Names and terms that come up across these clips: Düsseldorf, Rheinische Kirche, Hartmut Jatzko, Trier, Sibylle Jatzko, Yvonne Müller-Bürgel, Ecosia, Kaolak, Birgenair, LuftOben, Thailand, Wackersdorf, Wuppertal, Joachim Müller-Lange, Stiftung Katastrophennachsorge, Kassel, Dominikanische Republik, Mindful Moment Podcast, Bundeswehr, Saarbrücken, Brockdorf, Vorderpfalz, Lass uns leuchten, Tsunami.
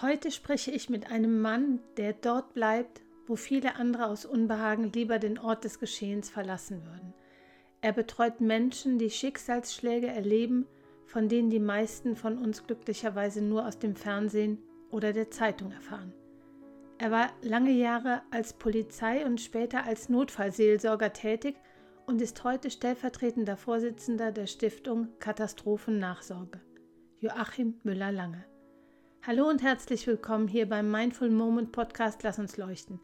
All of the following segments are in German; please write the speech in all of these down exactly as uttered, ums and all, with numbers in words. Heute spreche ich mit einem Mann, der dort bleibt, wo viele andere aus Unbehagen lieber den Ort des Geschehens verlassen würden. Er betreut Menschen, die Schicksalsschläge erleben, von denen die meisten von uns glücklicherweise nur aus dem Fernsehen oder der Zeitung erfahren. Er war lange Jahre als Polizei und später als Notfallseelsorger tätig und ist heute stellvertretender Vorsitzender der Stiftung Katastrophennachsorge, Joachim Müller-Lange. Hallo und herzlich willkommen hier beim Mindful Moment Podcast Lass uns leuchten.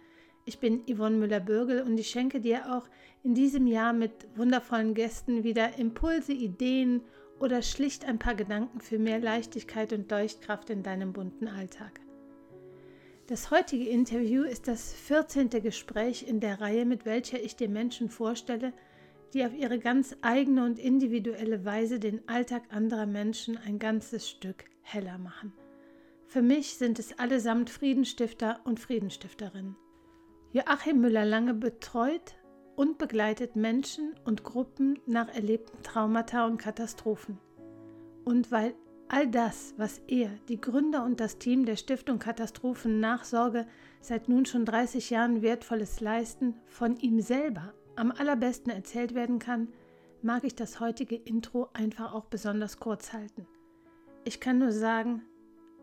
Ich bin Yvonne Müller-Bürgel und ich schenke dir auch in diesem Jahr mit wundervollen Gästen wieder Impulse, Ideen oder schlicht ein paar Gedanken für mehr Leichtigkeit und Leuchtkraft in deinem bunten Alltag. Das heutige Interview ist das vierzehnte Gespräch in der Reihe, mit welcher ich dir Menschen vorstelle, die auf ihre ganz eigene und individuelle Weise den Alltag anderer Menschen ein ganzes Stück heller machen. Für mich sind es allesamt Friedenstifter und Friedensstifterinnen. Joachim Müller-Lange betreut und begleitet Menschen und Gruppen nach erlebten Traumata und Katastrophen. Und weil all das, was er, die Gründer und das Team der Stiftung Katastrophennachsorge seit nun schon dreißig Jahren Wertvolles leisten, von ihm selber am allerbesten erzählt werden kann, mag ich das heutige Intro einfach auch besonders kurz halten. Ich kann nur sagen,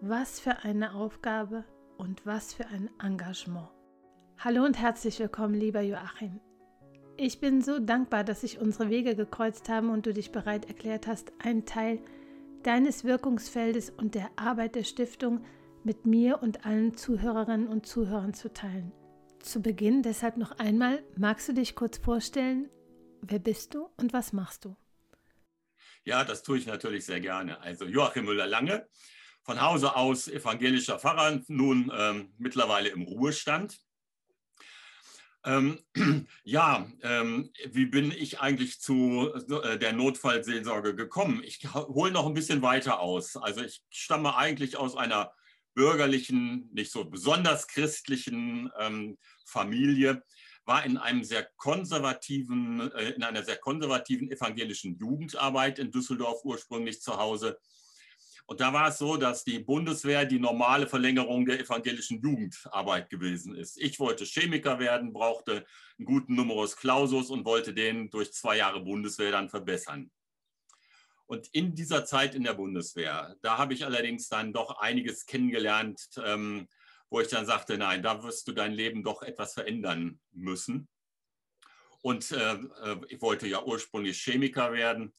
was für eine Aufgabe und was für ein Engagement. Hallo und herzlich willkommen, lieber Joachim. Ich bin so dankbar, dass sich unsere Wege gekreuzt haben und du dich bereit erklärt hast, einen Teil deines Wirkungsfeldes und der Arbeit der Stiftung mit mir und allen Zuhörerinnen und Zuhörern zu teilen. Zu Beginn deshalb noch einmal, magst du dich kurz vorstellen, wer bist du und was machst du? Ja, das tue ich natürlich sehr gerne. Also Joachim Müller-Lange, von Hause aus evangelischer Pfarrer, nun ähm, mittlerweile im Ruhestand. Ähm, ja, ähm, wie bin ich eigentlich zu äh, der Notfallseelsorge gekommen? Ich hole noch ein bisschen weiter aus. Also ich stamme eigentlich aus einer bürgerlichen, nicht so besonders christlichen ähm, Familie, war in einem sehr konservativen, äh, in einer sehr konservativen evangelischen Jugendarbeit in Düsseldorf ursprünglich zu Hause. Und da war es so, dass die Bundeswehr die normale Verlängerung der evangelischen Jugendarbeit gewesen ist. Ich wollte Chemiker werden, brauchte einen guten Numerus Clausus und wollte den durch zwei Jahre Bundeswehr dann verbessern. Und in dieser Zeit in der Bundeswehr, da habe ich allerdings dann doch einiges kennengelernt, wo ich dann sagte, nein, da wirst du dein Leben doch etwas verändern müssen. Und ich wollte ja ursprünglich Chemiker werden.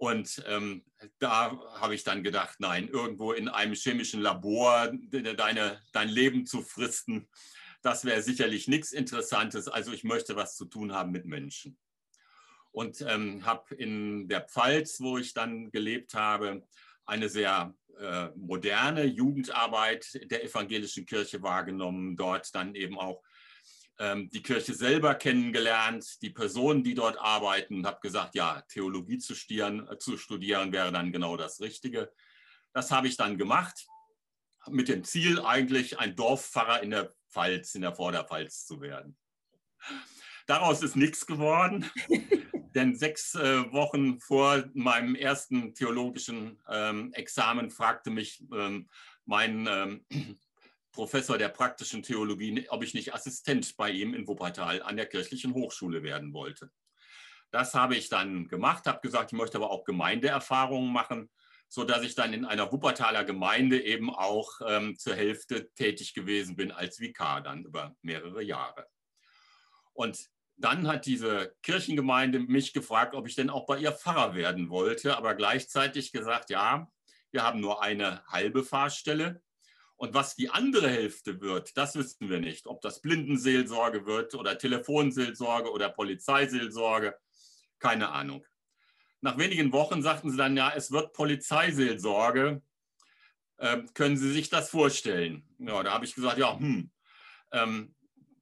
Und ähm, da habe ich dann gedacht, nein, irgendwo in einem chemischen Labor de, deine, dein Leben zu fristen, das wäre sicherlich nichts Interessantes. Also ich möchte was zu tun haben mit Menschen. Und ähm, habe in der Pfalz, wo ich dann gelebt habe, eine sehr äh, moderne Jugendarbeit der evangelischen Kirche wahrgenommen. Dort dann eben auch die Kirche selber kennengelernt, die Personen, die dort arbeiten, habe gesagt, ja, Theologie zu studieren, zu studieren wäre dann genau das Richtige. Das habe ich dann gemacht, mit dem Ziel eigentlich, ein Dorfpfarrer in der Pfalz, in der Vorderpfalz zu werden. Daraus ist nichts geworden, denn sechs äh, Wochen vor meinem ersten theologischen ähm, Examen fragte mich ähm, mein ähm, Professor der praktischen Theologie, ob ich nicht Assistent bei ihm in Wuppertal an der kirchlichen Hochschule werden wollte. Das habe ich dann gemacht, habe gesagt, ich möchte aber auch Gemeindeerfahrungen machen, sodass ich dann in einer Wuppertaler Gemeinde eben auch ähm, zur Hälfte tätig gewesen bin als Vikar dann über mehrere Jahre. Und dann hat diese Kirchengemeinde mich gefragt, ob ich denn auch bei ihr Pfarrer werden wollte, aber gleichzeitig gesagt, ja, wir haben nur eine halbe Pfarrstelle. Und was die andere Hälfte wird, das wissen wir nicht. Ob das Blindenseelsorge wird oder Telefonseelsorge oder Polizeiseelsorge, keine Ahnung. Nach wenigen Wochen sagten sie dann, ja, es wird Polizeiseelsorge. Äh, können Sie sich das vorstellen? Ja, da habe ich gesagt, ja, hm. Ähm,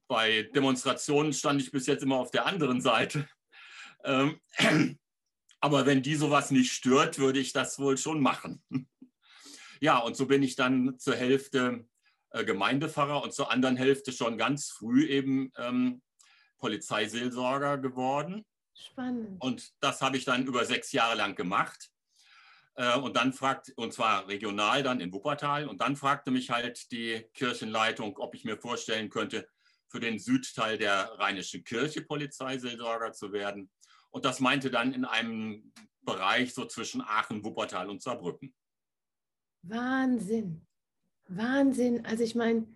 bei Demonstrationen stand ich bis jetzt immer auf der anderen Seite. Ähm, aber wenn die sowas nicht stört, würde ich das wohl schon machen. Ja, und so bin ich dann zur Hälfte äh, Gemeindepfarrer und zur anderen Hälfte schon ganz früh eben ähm, Polizeiseelsorger geworden. Spannend. Und das habe ich dann über sechs Jahre lang gemacht. äh, und dann fragt, und zwar regional dann in Wuppertal, und dann fragte mich halt die Kirchenleitung, ob ich mir vorstellen könnte, für den Südteil der Rheinischen Kirche Polizeiseelsorger zu werden. Und das meinte dann in einem Bereich so zwischen Aachen, Wuppertal und Saarbrücken. Wahnsinn, Wahnsinn. Also ich meine,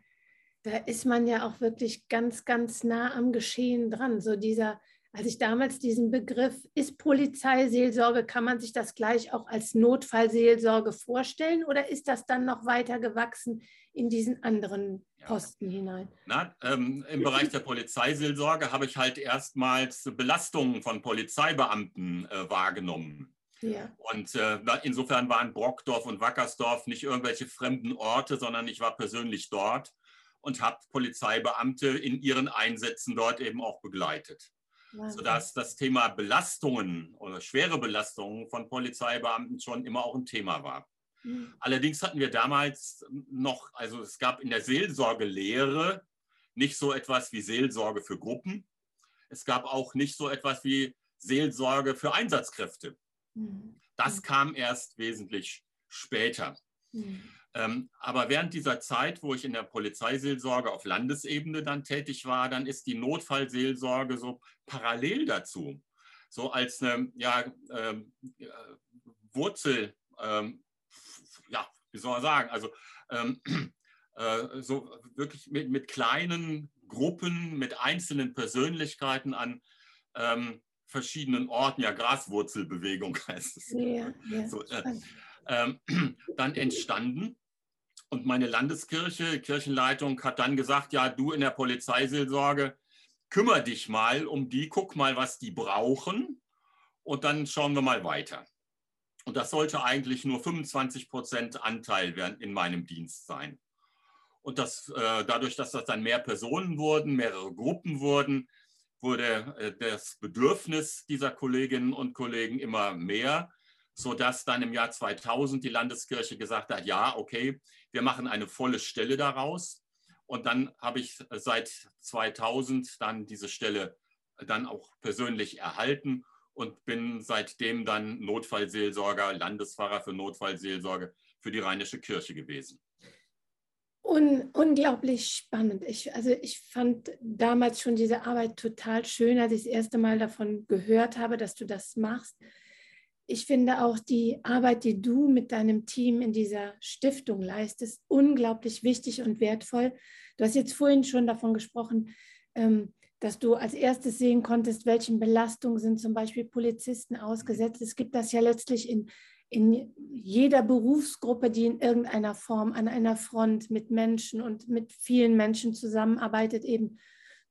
da ist man ja auch wirklich ganz, ganz nah am Geschehen dran. So dieser, als ich damals diesen Begriff, ist Polizeiseelsorge, kann man sich das gleich auch als Notfallseelsorge vorstellen oder ist das dann noch weiter gewachsen in diesen anderen Posten ja. hinein? Na, ähm, im Bereich der Polizeiseelsorge habe ich halt erstmals Belastungen von Polizeibeamten äh, wahrgenommen. Ja. Und äh, insofern waren Brockdorf und Wackersdorf nicht irgendwelche fremden Orte, sondern ich war persönlich dort und habe Polizeibeamte in ihren Einsätzen dort eben auch begleitet. Wahnsinn. Sodass das Thema Belastungen oder schwere Belastungen von Polizeibeamten schon immer auch ein Thema war. Mhm. Allerdings hatten wir damals noch, also es gab in der Seelsorgelehre nicht so etwas wie Seelsorge für Gruppen. Es gab auch nicht so etwas wie Seelsorge für Einsatzkräfte. Mhm. Das mhm. kam erst wesentlich später. Mhm. Ähm, aber während dieser Zeit, wo ich in der Polizeiseelsorge auf Landesebene dann tätig war, dann ist die Notfallseelsorge so parallel dazu, so als eine ja, ähm, Wurzel, ähm, ja, wie soll man sagen, also ähm, äh, so wirklich mit, mit kleinen Gruppen, mit einzelnen Persönlichkeiten an ähm, verschiedenen Orten, ja, Graswurzelbewegung heißt es. Ja, ja. So, äh, äh, dann entstanden. Und meine Landeskirche, Kirchenleitung, hat dann gesagt, ja, du in der Polizeiseelsorge, kümmere dich mal um die, guck mal, was die brauchen und dann schauen wir mal weiter. Und das sollte eigentlich nur fünfundzwanzig Prozent Anteil in meinem Dienst sein. Und das, äh, dadurch, dass das dann mehr Personen wurden, mehrere Gruppen wurden, wurde äh, das Bedürfnis dieser Kolleginnen und Kollegen immer mehr, sodass dann im Jahr zweitausend die Landeskirche gesagt hat, ja, okay, wir machen eine volle Stelle daraus. Und dann habe ich seit zweitausend dann diese Stelle dann auch persönlich erhalten und bin seitdem dann Notfallseelsorger, Landespfarrer für Notfallseelsorge für die Rheinische Kirche gewesen. Un- unglaublich spannend. Ich, also ich fand damals schon diese Arbeit total schön, als ich das erste Mal davon gehört habe, dass du das machst. Ich finde auch die Arbeit, die du mit deinem Team in dieser Stiftung leistest, unglaublich wichtig und wertvoll. Du hast jetzt vorhin schon davon gesprochen, dass du als erstes sehen konntest, welchen Belastungen sind zum Beispiel Polizisten ausgesetzt. Es gibt das ja letztlich in in jeder Berufsgruppe, die in irgendeiner Form an einer Front mit Menschen und mit vielen Menschen zusammenarbeitet, eben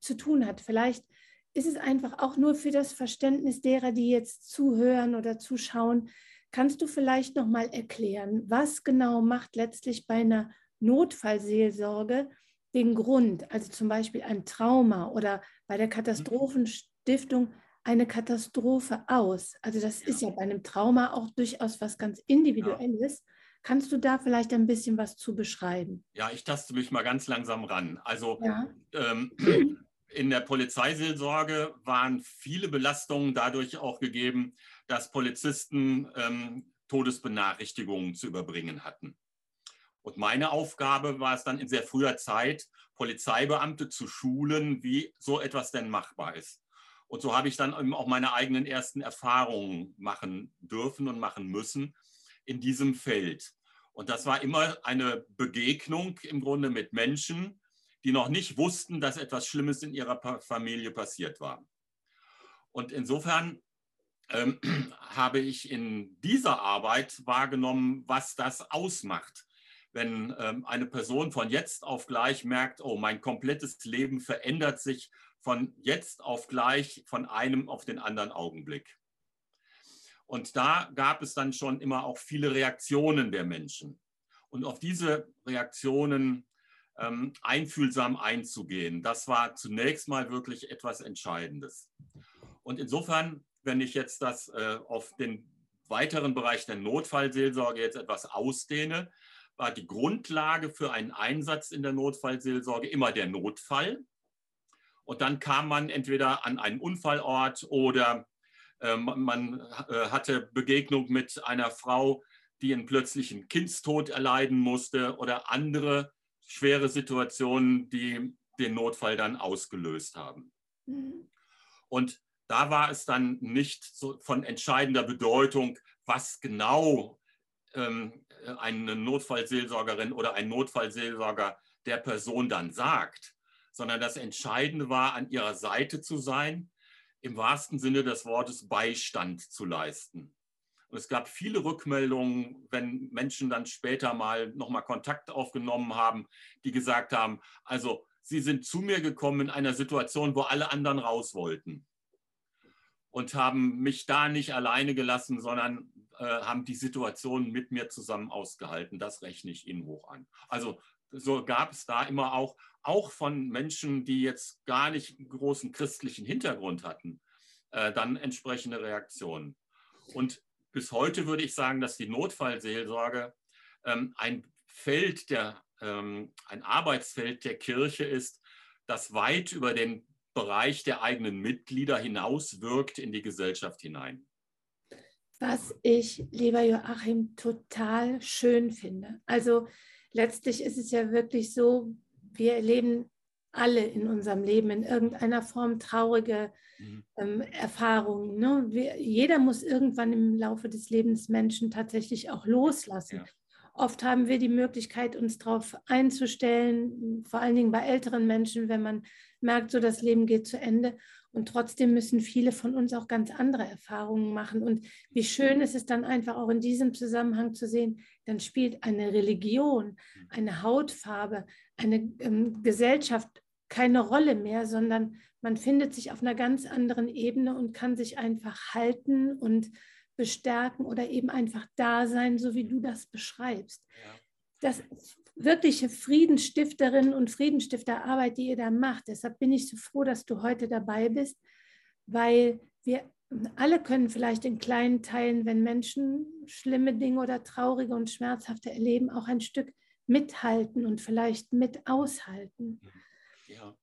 zu tun hat. Vielleicht ist es einfach auch nur für das Verständnis derer, die jetzt zuhören oder zuschauen, kannst du vielleicht nochmal erklären, was genau macht letztlich bei einer Notfallseelsorge den Grund, also zum Beispiel ein Trauma oder bei der Katastrophenstiftung eine Katastrophe aus. Also das ja. ist ja bei einem Trauma auch durchaus was ganz Individuelles. Ja. Kannst du da vielleicht ein bisschen was zu beschreiben? Ja, ich taste mich mal ganz langsam ran. Also ja. ähm, in der Polizeiseelsorge waren viele Belastungen dadurch auch gegeben, dass Polizisten ähm, Todesbenachrichtigungen zu überbringen hatten. Und meine Aufgabe war es dann in sehr früher Zeit, Polizeibeamte zu schulen, wie so etwas denn machbar ist. Und so habe ich dann eben auch meine eigenen ersten Erfahrungen machen dürfen und machen müssen in diesem Feld. Und das war immer eine Begegnung im Grunde mit Menschen, die noch nicht wussten, dass etwas Schlimmes in ihrer Familie passiert war. Und insofern ähm, habe ich in dieser Arbeit wahrgenommen, was das ausmacht, wenn ähm, eine Person von jetzt auf gleich merkt, oh, mein komplettes Leben verändert sich, von jetzt auf gleich, von einem auf den anderen Augenblick. Und da gab es dann schon immer auch viele Reaktionen der Menschen. Und auf diese Reaktionen ähm, einfühlsam einzugehen, das war zunächst mal wirklich etwas Entscheidendes. Und insofern, wenn ich jetzt das äh, auf den weiteren Bereich der Notfallseelsorge jetzt etwas ausdehne, war die Grundlage für einen Einsatz in der Notfallseelsorge immer der Notfall. Und dann kam man entweder an einen Unfallort oder äh, man äh, hatte Begegnung mit einer Frau, die einen plötzlichen Kindstod erleiden musste oder andere schwere Situationen, die den Notfall dann ausgelöst haben. Mhm. Und da war es dann nicht so von entscheidender Bedeutung, was genau ähm, eine Notfallseelsorgerin oder ein Notfallseelsorger der Person dann sagt, sondern das Entscheidende war, an ihrer Seite zu sein, im wahrsten Sinne des Wortes Beistand zu leisten. Und es gab viele Rückmeldungen, wenn Menschen dann später mal nochmal Kontakt aufgenommen haben, die gesagt haben, also sie sind zu mir gekommen in einer Situation, wo alle anderen raus wollten und haben mich da nicht alleine gelassen, sondern äh, haben die Situation mit mir zusammen ausgehalten. Das rechne ich Ihnen hoch an. Also so gab es da immer auch, auch von Menschen, die jetzt gar nicht einen großen christlichen Hintergrund hatten, äh, dann entsprechende Reaktionen. Und bis heute würde ich sagen, dass die Notfallseelsorge ähm, ein Feld der, ähm, ein Arbeitsfeld der Kirche ist, das weit über den Bereich der eigenen Mitglieder hinaus wirkt in die Gesellschaft hinein. Was ich, lieber Joachim, total schön finde. Also letztlich ist es ja wirklich so, wir erleben alle in unserem Leben in irgendeiner Form traurige ähm, Erfahrungen. Ne? Wir, jeder muss irgendwann im Laufe des Lebens Menschen tatsächlich auch loslassen. Ja. Oft haben wir die Möglichkeit, uns darauf einzustellen, vor allen Dingen bei älteren Menschen, wenn man merkt, so das Leben geht zu Ende. Und trotzdem müssen viele von uns auch ganz andere Erfahrungen machen. Und wie schön ist es dann einfach auch in diesem Zusammenhang zu sehen, dann spielt eine Religion, eine Hautfarbe, eine ähm, Gesellschaft keine Rolle mehr, sondern man findet sich auf einer ganz anderen Ebene und kann sich einfach halten und bestärken oder eben einfach da sein, so wie du das beschreibst. Ja. Das wirkliche Friedensstifterinnen und Friedensstifterarbeit, die ihr da macht. Deshalb bin ich so froh, dass du heute dabei bist, weil wir alle können vielleicht in kleinen Teilen, wenn Menschen schlimme Dinge oder traurige und schmerzhafte erleben, auch ein Stück mithalten und vielleicht mit aushalten. Ja.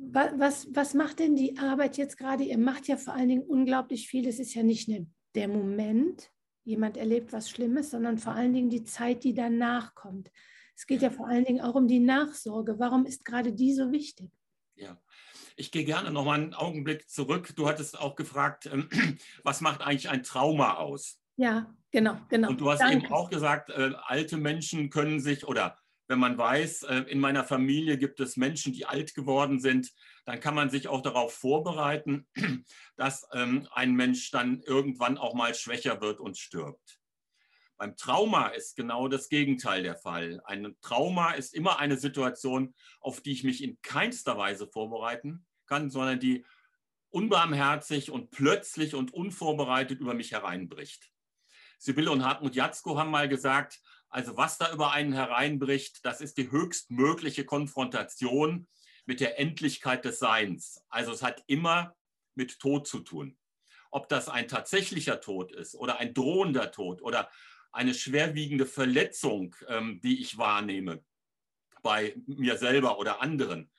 Was, was macht denn die Arbeit jetzt gerade? Ihr macht ja vor allen Dingen unglaublich viel. Es ist ja nicht eine der Moment, jemand erlebt was Schlimmes, sondern vor allen Dingen die Zeit, die danach kommt. Es geht ja vor allen Dingen auch um die Nachsorge. Warum ist gerade die so wichtig? Ja, ich gehe gerne noch mal einen Augenblick zurück. Du hattest auch gefragt, was macht eigentlich ein Trauma aus? Ja, genau, genau. Und du hast Danke. eben auch gesagt, äh, alte Menschen können sich, oder wenn man weiß, äh, in meiner Familie gibt es Menschen, die alt geworden sind, dann kann man sich auch darauf vorbereiten, dass ähm, ein Mensch dann irgendwann auch mal schwächer wird und stirbt. Beim Trauma ist genau das Gegenteil der Fall. Ein Trauma ist immer eine Situation, auf die ich mich in keinster Weise vorbereiten kann, sondern die unbarmherzig und plötzlich und unvorbereitet über mich hereinbricht. Sibylle und Hartmut Jatzko haben mal gesagt, also was da über einen hereinbricht, das ist die höchstmögliche Konfrontation mit der Endlichkeit des Seins. Also es hat immer mit Tod zu tun. Ob das ein tatsächlicher Tod ist oder ein drohender Tod oder eine schwerwiegende Verletzung, ähm, die ich wahrnehme bei mir selber oder anderen,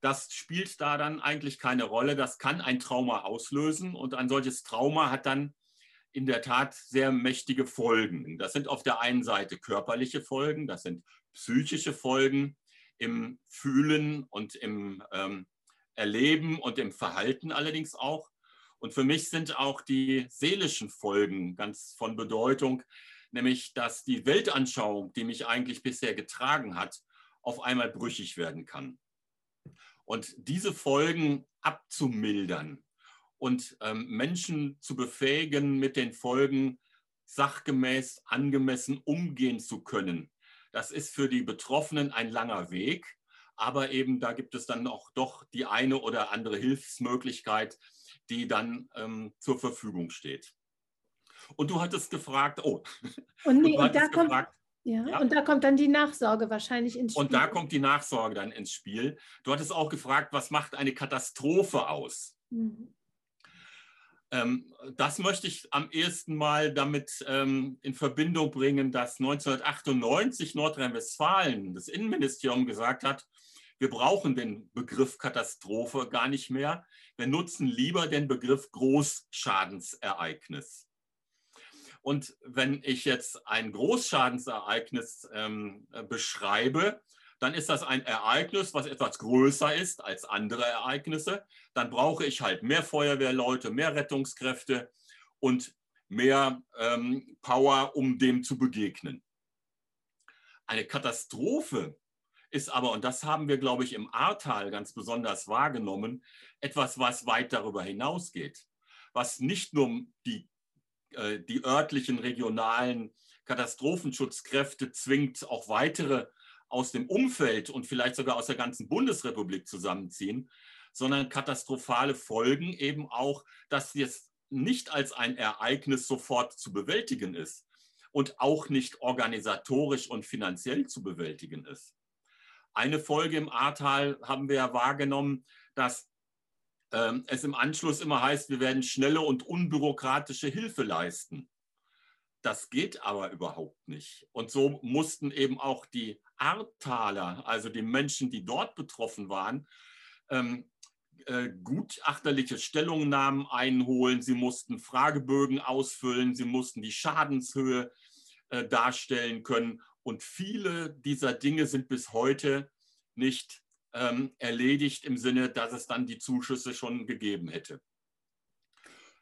das spielt da dann eigentlich keine Rolle. Das kann ein Trauma auslösen und ein solches Trauma hat dann in der Tat sehr mächtige Folgen. Das sind auf der einen Seite körperliche Folgen, das sind psychische Folgen, im Fühlen und im ähm, Erleben und im Verhalten allerdings auch. Und für mich sind auch die seelischen Folgen ganz von Bedeutung, nämlich dass die Weltanschauung, die mich eigentlich bisher getragen hat, auf einmal brüchig werden kann. Und diese Folgen abzumildern und ähm, Menschen zu befähigen, mit den Folgen sachgemäß, angemessen umgehen zu können, das ist für die Betroffenen ein langer Weg, aber eben da gibt es dann auch doch die eine oder andere Hilfsmöglichkeit, die dann ähm, zur Verfügung steht. Und du hattest gefragt, oh, und, nee, du hattest und da gefragt, kommt ja, ja. Und da kommt dann die Nachsorge wahrscheinlich ins Spiel. Und da kommt die Nachsorge dann ins Spiel. Du hattest auch gefragt, was macht eine Katastrophe aus? Mhm. Das möchte ich am ersten Mal damit in Verbindung bringen, dass neunzehnhundertachtundneunzig Nordrhein-Westfalen, das Innenministerium, gesagt hat, wir brauchen den Begriff Katastrophe gar nicht mehr. Wir nutzen lieber den Begriff Großschadensereignis. Und wenn ich jetzt ein Großschadensereignis ähm, beschreibe, dann ist das ein Ereignis, was etwas größer ist als andere Ereignisse. Dann brauche ich halt mehr Feuerwehrleute, mehr Rettungskräfte und mehr ähm, Power, um dem zu begegnen. Eine Katastrophe ist aber, und das haben wir, glaube ich, im Ahrtal ganz besonders wahrgenommen, etwas, was weit darüber hinausgeht, was nicht nur die, äh, die örtlichen, regionalen Katastrophenschutzkräfte zwingt, auch weitere aus dem Umfeld und vielleicht sogar aus der ganzen Bundesrepublik zusammenziehen, sondern katastrophale Folgen eben auch, dass jetzt nicht als ein Ereignis sofort zu bewältigen ist und auch nicht organisatorisch und finanziell zu bewältigen ist. Eine Folge im Ahrtal haben wir ja wahrgenommen, dass äh, es im Anschluss immer heißt, wir werden schnelle und unbürokratische Hilfe leisten. Das geht aber überhaupt nicht. Und so mussten eben auch die Ahrtaler, also die Menschen, die dort betroffen waren, ähm, äh, gutachterliche Stellungnahmen einholen. Sie mussten Fragebögen ausfüllen, sie mussten die Schadenshöhe äh, darstellen können. Und viele dieser Dinge sind bis heute nicht ähm, erledigt im Sinne, dass es dann die Zuschüsse schon gegeben hätte.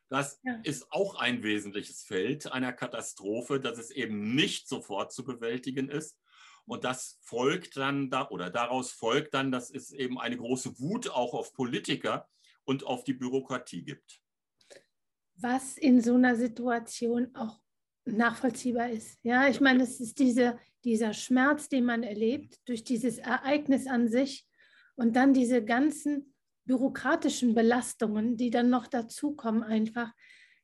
Das ja. ist auch ein wesentliches Feld einer Katastrophe, dass es eben nicht sofort zu bewältigen ist. Und das folgt dann, da, oder daraus folgt dann, dass es eben eine große Wut auch auf Politiker und auf die Bürokratie gibt. Was in so einer Situation auch nachvollziehbar ist. Ja, ich meine, es ist diese, dieser Schmerz, den man erlebt durch dieses Ereignis an sich und dann diese ganzen bürokratischen Belastungen, die dann noch dazukommen einfach.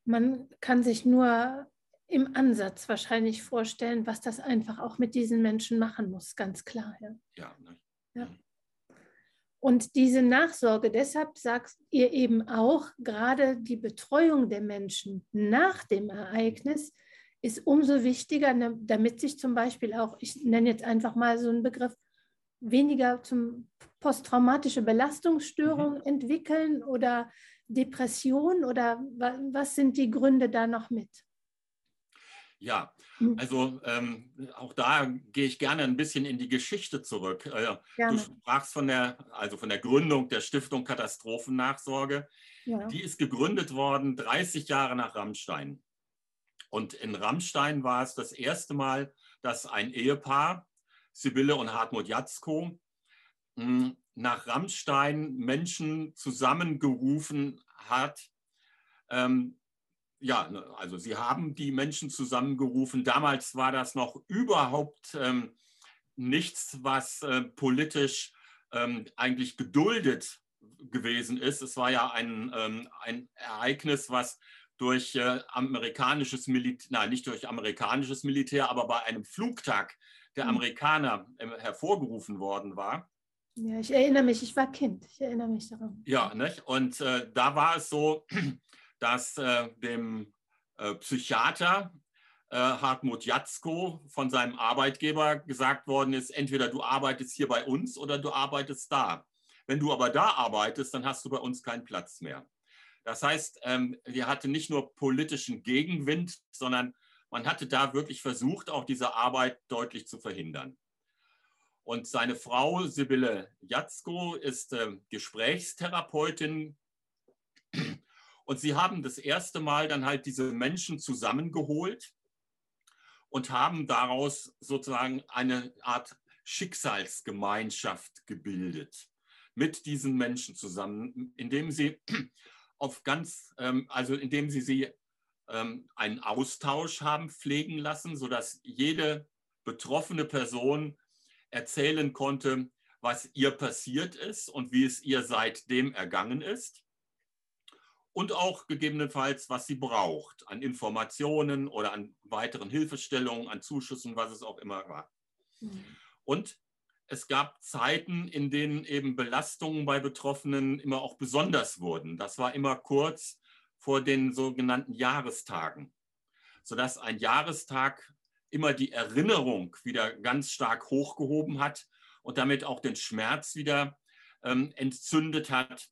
Man kann sich nur im Ansatz wahrscheinlich vorstellen, was das einfach auch mit diesen Menschen machen muss, ganz klar. Ja. Ja, ne? Ja. Und diese Nachsorge, deshalb sagt ihr eben auch, gerade die Betreuung der Menschen nach dem Ereignis ist umso wichtiger, damit sich zum Beispiel auch, ich nenne jetzt einfach mal so einen Begriff, weniger zum posttraumatische Belastungsstörung mhm. entwickeln oder Depression oder was sind die Gründe da noch mit? Ja, also ähm, auch da gehe ich gerne ein bisschen in die Geschichte zurück. Äh, du sprachst von der, also von der Gründung der Stiftung Katastrophennachsorge. Ja. Die ist gegründet worden dreißig Jahre nach Rammstein. Und in Rammstein war es das erste Mal, dass ein Ehepaar, Sibylle und Hartmut Jatzko, mh, nach Rammstein Menschen zusammengerufen hat, ähm, Ja, also sie haben die Menschen zusammengerufen. Damals war das noch überhaupt ähm, nichts, was äh, politisch ähm, eigentlich geduldet gewesen ist. Es war ja ein, ähm, ein Ereignis, was durch äh, amerikanisches Militär, nein, nicht durch amerikanisches Militär, aber bei einem Flugtag der Amerikaner äh, hervorgerufen worden war. Ja, ich erinnere mich, ich war Kind, ich erinnere mich daran. Ja, nicht? Und äh, da war es so, dass äh, dem äh, Psychiater äh, Hartmut Jatzko von seinem Arbeitgeber gesagt worden ist, entweder du arbeitest hier bei uns oder du arbeitest da. Wenn du aber da arbeitest, dann hast du bei uns keinen Platz mehr. Das heißt, ähm, wir hatten nicht nur politischen Gegenwind, sondern man hatte da wirklich versucht, auch diese Arbeit deutlich zu verhindern. Und seine Frau Sibylle Jatzko ist äh, Gesprächstherapeutin. Und sie haben das erste Mal dann halt diese Menschen zusammengeholt und haben daraus sozusagen eine Art Schicksalsgemeinschaft gebildet mit diesen Menschen zusammen, indem sie auf ganz, also indem sie sie einen Austausch haben pflegen lassen, sodass jede betroffene Person erzählen konnte, was ihr passiert ist und wie es ihr seitdem ergangen ist. Und auch gegebenenfalls, was sie braucht an Informationen oder an weiteren Hilfestellungen, an Zuschüssen, was es auch immer war. Mhm. Und es gab Zeiten, in denen eben Belastungen bei Betroffenen immer auch besonders wurden. Das war immer kurz vor den sogenannten Jahrestagen, sodass ein Jahrestag immer die Erinnerung wieder ganz stark hochgehoben hat und damit auch den Schmerz wieder ähm, entzündet hat,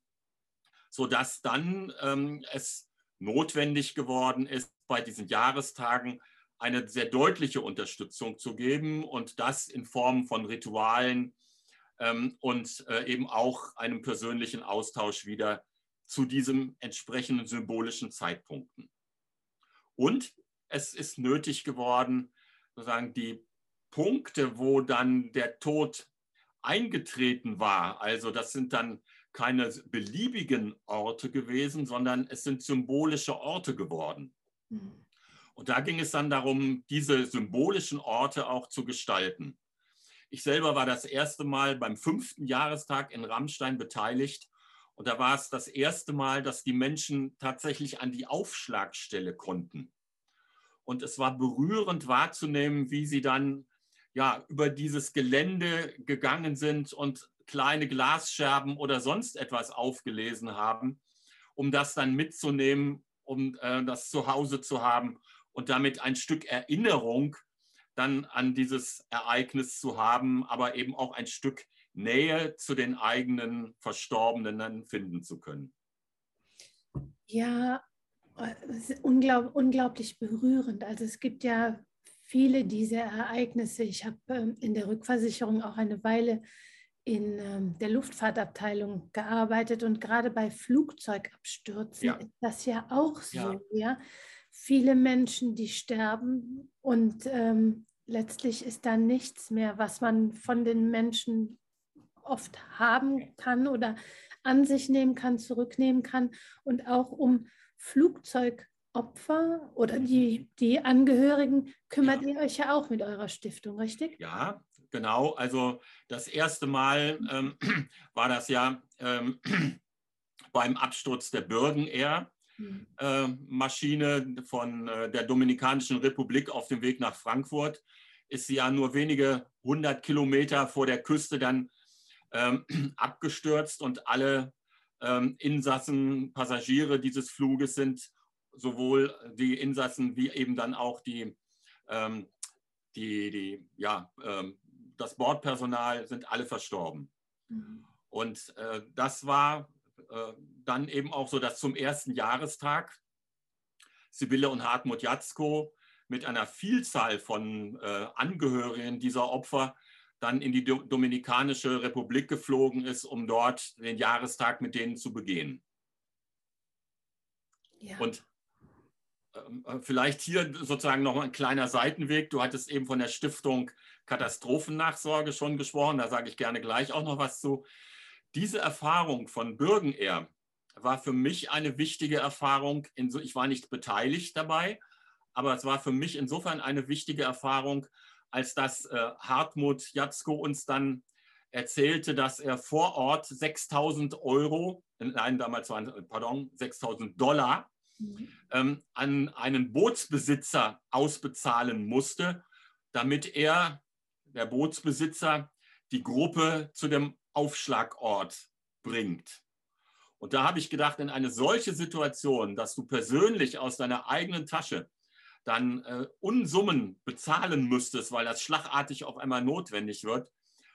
sodass dann ähm, es notwendig geworden ist, bei diesen Jahrestagen eine sehr deutliche Unterstützung zu geben und das in Form von Ritualen ähm, und äh, eben auch einem persönlichen Austausch wieder zu diesem entsprechenden symbolischen Zeitpunkten. Und es ist nötig geworden, sozusagen die Punkte, wo dann der Tod eingetreten war, also das sind dann keine beliebigen Orte gewesen, sondern es sind symbolische Orte geworden. Mhm. Und da ging es dann darum, diese symbolischen Orte auch zu gestalten. Ich selber war das erste Mal beim fünften Jahrestag in Rammstein beteiligt. Und da war es das erste Mal, dass die Menschen tatsächlich an die Aufschlagstelle konnten. Und es war berührend wahrzunehmen, wie sie dann ja, über dieses Gelände gegangen sind und kleine Glasscherben oder sonst etwas aufgelesen haben, um das dann mitzunehmen, um äh, das zu Hause zu haben und damit ein Stück Erinnerung dann an dieses Ereignis zu haben, aber eben auch ein Stück Nähe zu den eigenen Verstorbenen dann finden zu können. Ja, es ist unglaub, unglaublich berührend. Also es gibt ja viele dieser Ereignisse. Ich habe ähm, in der Rückversicherung auch eine Weile in ähm, der Luftfahrtabteilung gearbeitet und gerade bei Flugzeugabstürzen ja. ist das ja auch so. Ja. Ja? Viele Menschen, die sterben und ähm, letztlich ist da nichts mehr, was man von den Menschen oft haben kann oder an sich nehmen kann, zurücknehmen kann. Und auch um Flugzeugopfer oder die, die Angehörigen kümmert ja. ihr euch ja auch mit eurer Stiftung, richtig? Ja, genau. Also das erste Mal ähm, war das ja ähm, beim Absturz der Birgenair. Maschine von der Dominikanischen Republik auf dem Weg nach Frankfurt, ist sie ja nur wenige hundert Kilometer vor der Küste dann ähm, abgestürzt und alle ähm, Insassen, Passagiere dieses Fluges sind sowohl die Insassen wie eben dann auch die, ähm, die, die ja, ähm, das Bordpersonal sind alle verstorben. Mhm. Und äh, das war dann eben auch so, dass zum ersten Jahrestag Sibylle und Hartmut Jatzko mit einer Vielzahl von äh, Angehörigen dieser Opfer dann in die Do- Dominikanische Republik geflogen ist, um dort den Jahrestag mit denen zu begehen. Ja. Und äh, vielleicht hier sozusagen noch ein kleiner Seitenweg. Du hattest eben von der Stiftung Katastrophennachsorge schon gesprochen, da sage ich gerne gleich auch noch was zu. Diese Erfahrung von Birgenair war für mich eine wichtige Erfahrung. Ich war nicht beteiligt dabei, aber es war für mich insofern eine wichtige Erfahrung, als dass äh, Hartmut Jatzko uns dann erzählte, dass er vor Ort sechstausend Euro, nein, damals waren, pardon, sechstausend Dollar ähm, an einen Bootsbesitzer ausbezahlen musste, damit er, der Bootsbesitzer, die Gruppe zu dem Aufschlagort bringt. Und da habe ich gedacht, in eine solche Situation, dass du persönlich aus deiner eigenen Tasche dann äh, Unsummen bezahlen müsstest, weil das schlagartig auf einmal notwendig wird,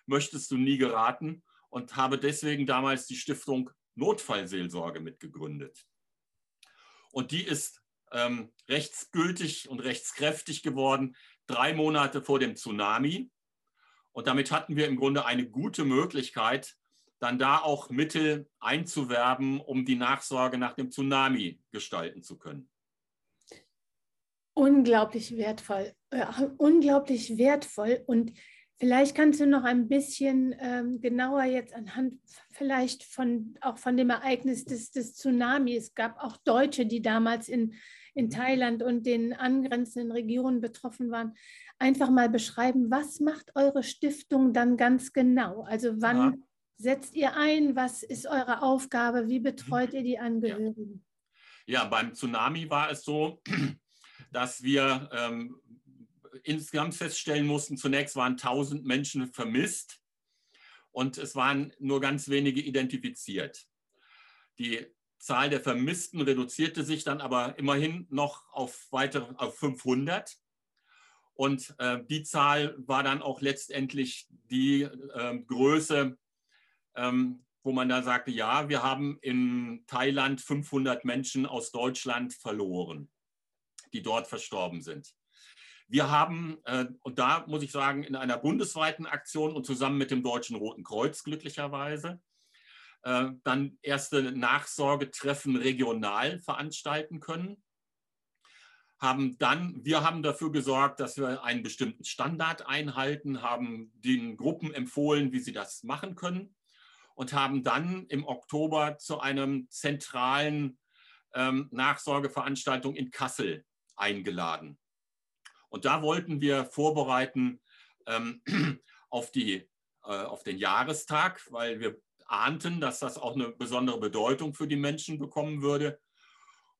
möchtest du nie geraten und habe deswegen damals die Stiftung Notfallseelsorge mitgegründet. Und die ist ähm, rechtsgültig und rechtskräftig geworden, drei Monate vor dem Tsunami. Und damit hatten wir im Grunde eine gute Möglichkeit, dann da auch Mittel einzuwerben, um die Nachsorge nach dem Tsunami gestalten zu können. Unglaublich wertvoll. Ja, unglaublich wertvoll. Und vielleicht kannst du noch ein bisschen ähm, genauer jetzt anhand vielleicht von, auch von dem Ereignis des, des Tsunami. Es gab auch Deutsche, die damals in, in Thailand und den angrenzenden Regionen betroffen waren. Einfach mal beschreiben, was macht eure Stiftung dann ganz genau? Also wann ja. setzt ihr ein? Was ist eure Aufgabe? Wie betreut ihr die Angehörigen? Ja, ja beim Tsunami war es so, dass wir ähm, insgesamt feststellen mussten, zunächst waren tausend Menschen vermisst und es waren nur ganz wenige identifiziert. Die Zahl der Vermissten reduzierte sich dann aber immerhin noch auf weitere auf fünfhundert. Und äh, die Zahl war dann auch letztendlich die äh, Größe, ähm, wo man da sagte, ja, wir haben in Thailand fünfhundert Menschen aus Deutschland verloren. die dort verstorben sind. Wir haben, äh, und da muss ich sagen, in einer bundesweiten Aktion und zusammen mit dem Deutschen Roten Kreuz glücklicherweise, äh, dann erste Nachsorgetreffen regional veranstalten können. Haben dann, wir haben dafür gesorgt, dass wir einen bestimmten Standard einhalten, haben den Gruppen empfohlen, wie sie das machen können und haben dann im Oktober zu einem zentralen ähm, Nachsorgeveranstaltung in Kassel eingeladen. Und da wollten wir vorbereiten ähm, auf, die, äh, auf den Jahrestag, weil wir ahnten, dass das auch eine besondere Bedeutung für die Menschen bekommen würde.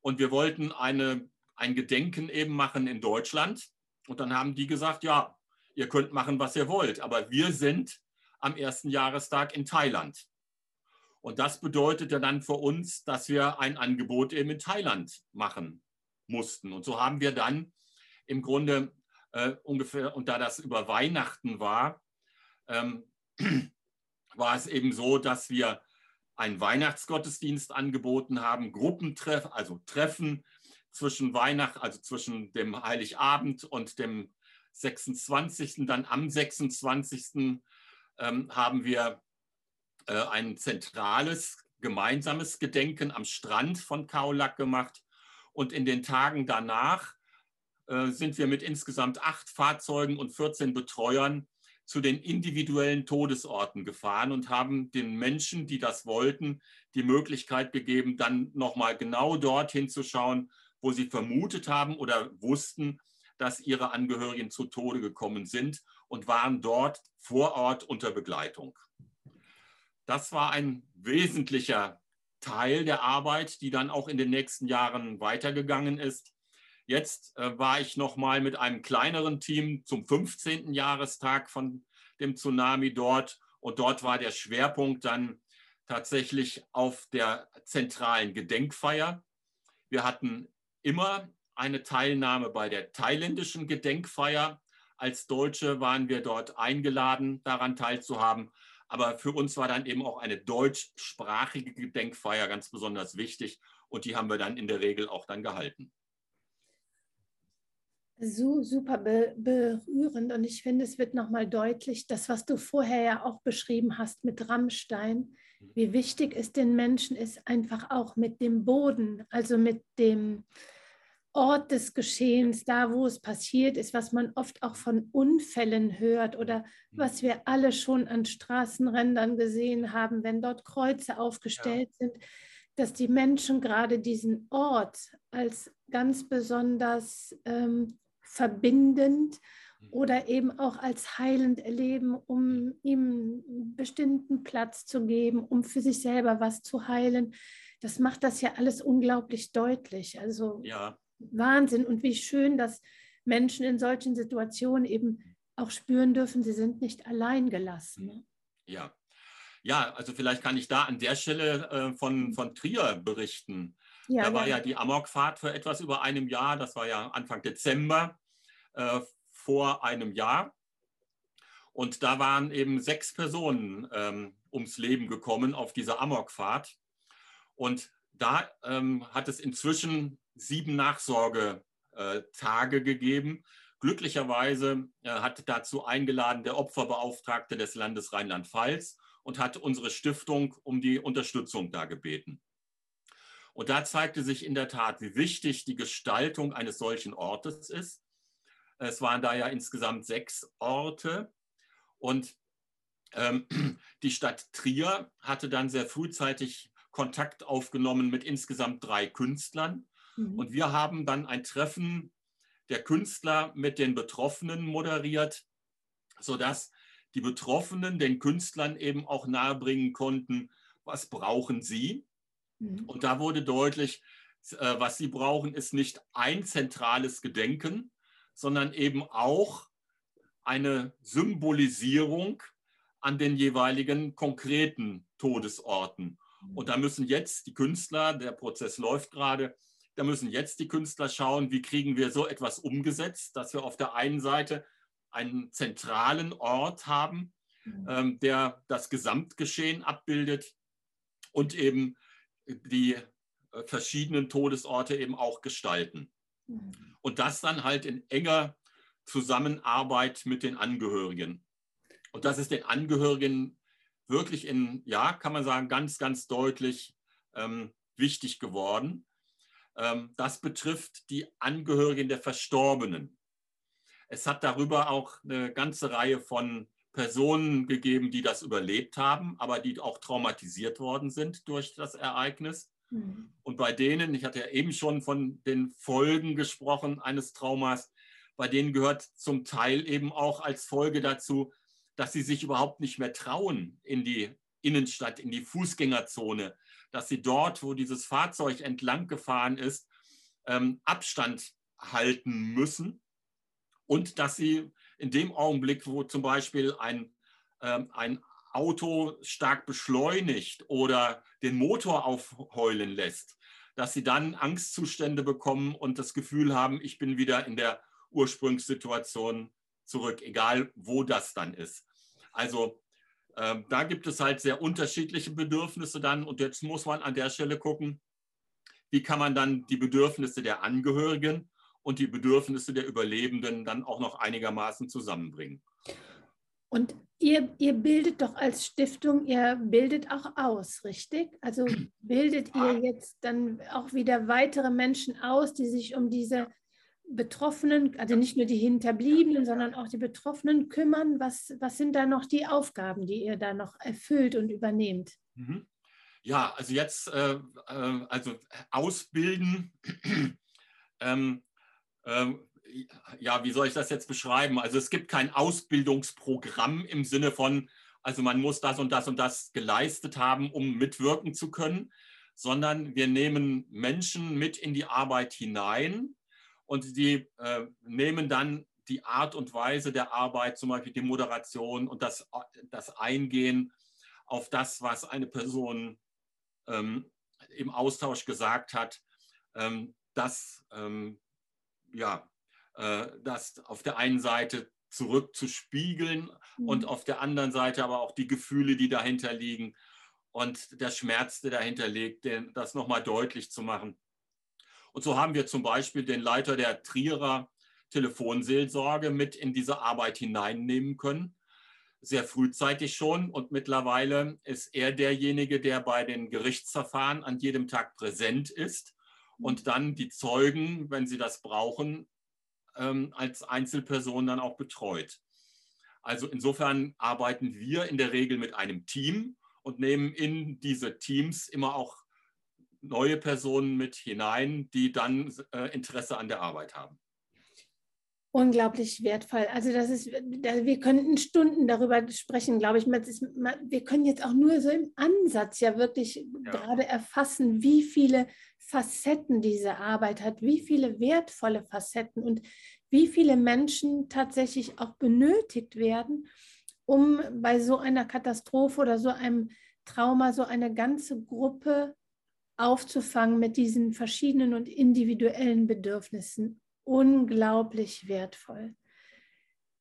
Und wir wollten eine, ein Gedenken eben machen in Deutschland. Und dann haben die gesagt, ja, ihr könnt machen, was ihr wollt. Aber wir sind am ersten Jahrestag in Thailand. Und das bedeutete dann für uns, dass wir ein Angebot eben in Thailand machen mussten. Und so haben wir dann im Grunde äh, ungefähr, und da das über Weihnachten war, ähm, war es eben so, dass wir einen Weihnachtsgottesdienst angeboten haben, Gruppentreffen, also Treffen zwischen Weihnachten, also zwischen dem Heiligabend und dem sechsundzwanzigsten Dann am sechsundzwanzigsten Ähm, haben wir äh, ein zentrales gemeinsames Gedenken am Strand von Kaolak gemacht. Und in den Tagen danach sind wir mit insgesamt acht Fahrzeugen und vierzehn Betreuern zu den individuellen Todesorten gefahren und haben den Menschen, die das wollten, die Möglichkeit gegeben, dann nochmal genau dorthin zu schauen, wo sie vermutet haben oder wussten, dass ihre Angehörigen zu Tode gekommen sind und waren dort vor Ort unter Begleitung. Das war ein wesentlicher Teil der Arbeit, die dann auch in den nächsten Jahren weitergegangen ist. Jetzt äh, war ich nochmal mit einem kleineren Team zum fünfzehnten Jahrestag von dem Tsunami dort. Und dort war der Schwerpunkt dann tatsächlich auf der zentralen Gedenkfeier. Wir hatten immer eine Teilnahme bei der thailändischen Gedenkfeier. Als Deutsche waren wir dort eingeladen, daran teilzuhaben. Aber für uns war dann eben auch eine deutschsprachige Gedenkfeier ganz besonders wichtig. Und die haben wir dann in der Regel auch dann gehalten. So super be- berührend, und ich finde, es wird nochmal deutlich, das, was du vorher ja auch beschrieben hast mit Rammstein, wie wichtig es den Menschen ist, einfach auch mit dem Boden, also mit dem Ort des Geschehens, da wo es passiert ist, was man oft auch von Unfällen hört oder was wir alle schon an Straßenrändern gesehen haben, wenn dort Kreuze aufgestellt ja. sind, dass die Menschen gerade diesen Ort als ganz besonders ähm, verbindend oder eben auch als heilend erleben, um ihm einen bestimmten Platz zu geben, um für sich selber was zu heilen. Das macht das ja alles unglaublich deutlich. Also ja. Wahnsinn, und wie schön, dass Menschen in solchen Situationen eben auch spüren dürfen, sie sind nicht allein gelassen. Ja. Ja, also vielleicht kann ich da an der Stelle äh, von, von Trier berichten. Ja, da war ja, ja die Amokfahrt für etwas über einem Jahr, das war ja Anfang Dezember äh, vor einem Jahr. Und da waren eben sechs Personen ähm, ums Leben gekommen auf dieser Amokfahrt. Und da ähm, hat es inzwischen sieben Nachsorgetage gegeben. Glücklicherweise äh, hat dazu eingeladen der Opferbeauftragte des Landes Rheinland-Pfalz und hat unsere Stiftung um die Unterstützung da gebeten. Und da zeigte sich in der Tat, wie wichtig die Gestaltung eines solchen Ortes ist. Es waren da ja insgesamt sechs Orte. Und ähm, die Stadt Trier hatte dann sehr frühzeitig Kontakt aufgenommen mit insgesamt drei Künstlern. Mhm. Und wir haben dann ein Treffen der Künstler mit den Betroffenen moderiert, sodass die Betroffenen den Künstlern eben auch nahebringen konnten, was brauchen sie? Mhm. Und da wurde deutlich, äh, was sie brauchen, ist nicht ein zentrales Gedenken, sondern eben auch eine Symbolisierung an den jeweiligen konkreten Todesorten. Mhm. Und da müssen jetzt die Künstler, der Prozess läuft gerade, da müssen jetzt die Künstler schauen, wie kriegen wir so etwas umgesetzt, dass wir auf der einen Seite einen zentralen Ort haben, ähm, der das Gesamtgeschehen abbildet und eben die äh, verschiedenen Todesorte eben auch gestalten. Und das dann halt in enger Zusammenarbeit mit den Angehörigen. Und das ist den Angehörigen wirklich in, ja, kann man sagen, ganz, ganz deutlich ähm, wichtig geworden. Ähm, das betrifft die Angehörigen der Verstorbenen. Es hat darüber auch eine ganze Reihe von Personen gegeben, die das überlebt haben, aber die auch traumatisiert worden sind durch das Ereignis. Mhm. Und bei denen, ich hatte ja eben schon von den Folgen gesprochen eines Traumas, bei denen gehört zum Teil eben auch als Folge dazu, dass sie sich überhaupt nicht mehr trauen in die Innenstadt, in die Fußgängerzone, dass sie dort, wo dieses Fahrzeug entlang gefahren ist, ähm, Abstand halten müssen und dass sie in dem Augenblick, wo zum Beispiel ein, ähm, ein Auto stark beschleunigt oder den Motor aufheulen lässt, dass sie dann Angstzustände bekommen und das Gefühl haben, ich bin wieder in der Ursprungssituation zurück, egal wo das dann ist. Also äh, da gibt es halt sehr unterschiedliche Bedürfnisse dann und jetzt muss man an der Stelle gucken, wie kann man dann die Bedürfnisse der Angehörigen und die Bedürfnisse der Überlebenden dann auch noch einigermaßen zusammenbringen. Und ihr, ihr bildet doch als Stiftung, ihr bildet auch aus, richtig? Also bildet ihr jetzt dann auch wieder weitere Menschen aus, die sich um diese Betroffenen, also nicht nur die Hinterbliebenen, sondern auch die Betroffenen kümmern? Was, was sind da noch die Aufgaben, die ihr da noch erfüllt und übernehmt? Mhm. Ja, also jetzt äh, äh, also ausbilden, ähm, ja, wie soll ich das jetzt beschreiben? Also es gibt kein Ausbildungsprogramm im Sinne von, also man muss das und das und das geleistet haben, um mitwirken zu können, sondern wir nehmen Menschen mit in die Arbeit hinein und die äh, nehmen dann die Art und Weise der Arbeit, zum Beispiel die Moderation und das, das Eingehen auf das, was eine Person ähm, im Austausch gesagt hat, ähm, das ähm, ja, das auf der einen Seite zurückzuspiegeln mhm. und auf der anderen Seite aber auch die Gefühle, die dahinter liegen und der Schmerz, der dahinter liegt, das nochmal deutlich zu machen. Und so haben wir zum Beispiel den Leiter der Trierer Telefonseelsorge mit in diese Arbeit hineinnehmen können, sehr frühzeitig schon. Und mittlerweile ist er derjenige, der bei den Gerichtsverfahren an jedem Tag präsent ist und dann die Zeugen, wenn sie das brauchen, ähm, als Einzelperson dann auch betreut. Also insofern arbeiten wir in der Regel mit einem Team und nehmen in diese Teams immer auch neue Personen mit hinein, die dann äh, Interesse an der Arbeit haben. Unglaublich wertvoll. Also das ist, wir könnten Stunden darüber sprechen, glaube ich. Wir können jetzt auch nur so im Ansatz ja wirklich ja. gerade erfassen, wie viele Facetten diese Arbeit hat, wie viele wertvolle Facetten und wie viele Menschen tatsächlich auch benötigt werden, um bei so einer Katastrophe oder so einem Trauma so eine ganze Gruppe aufzufangen mit diesen verschiedenen und individuellen Bedürfnissen. Unglaublich wertvoll.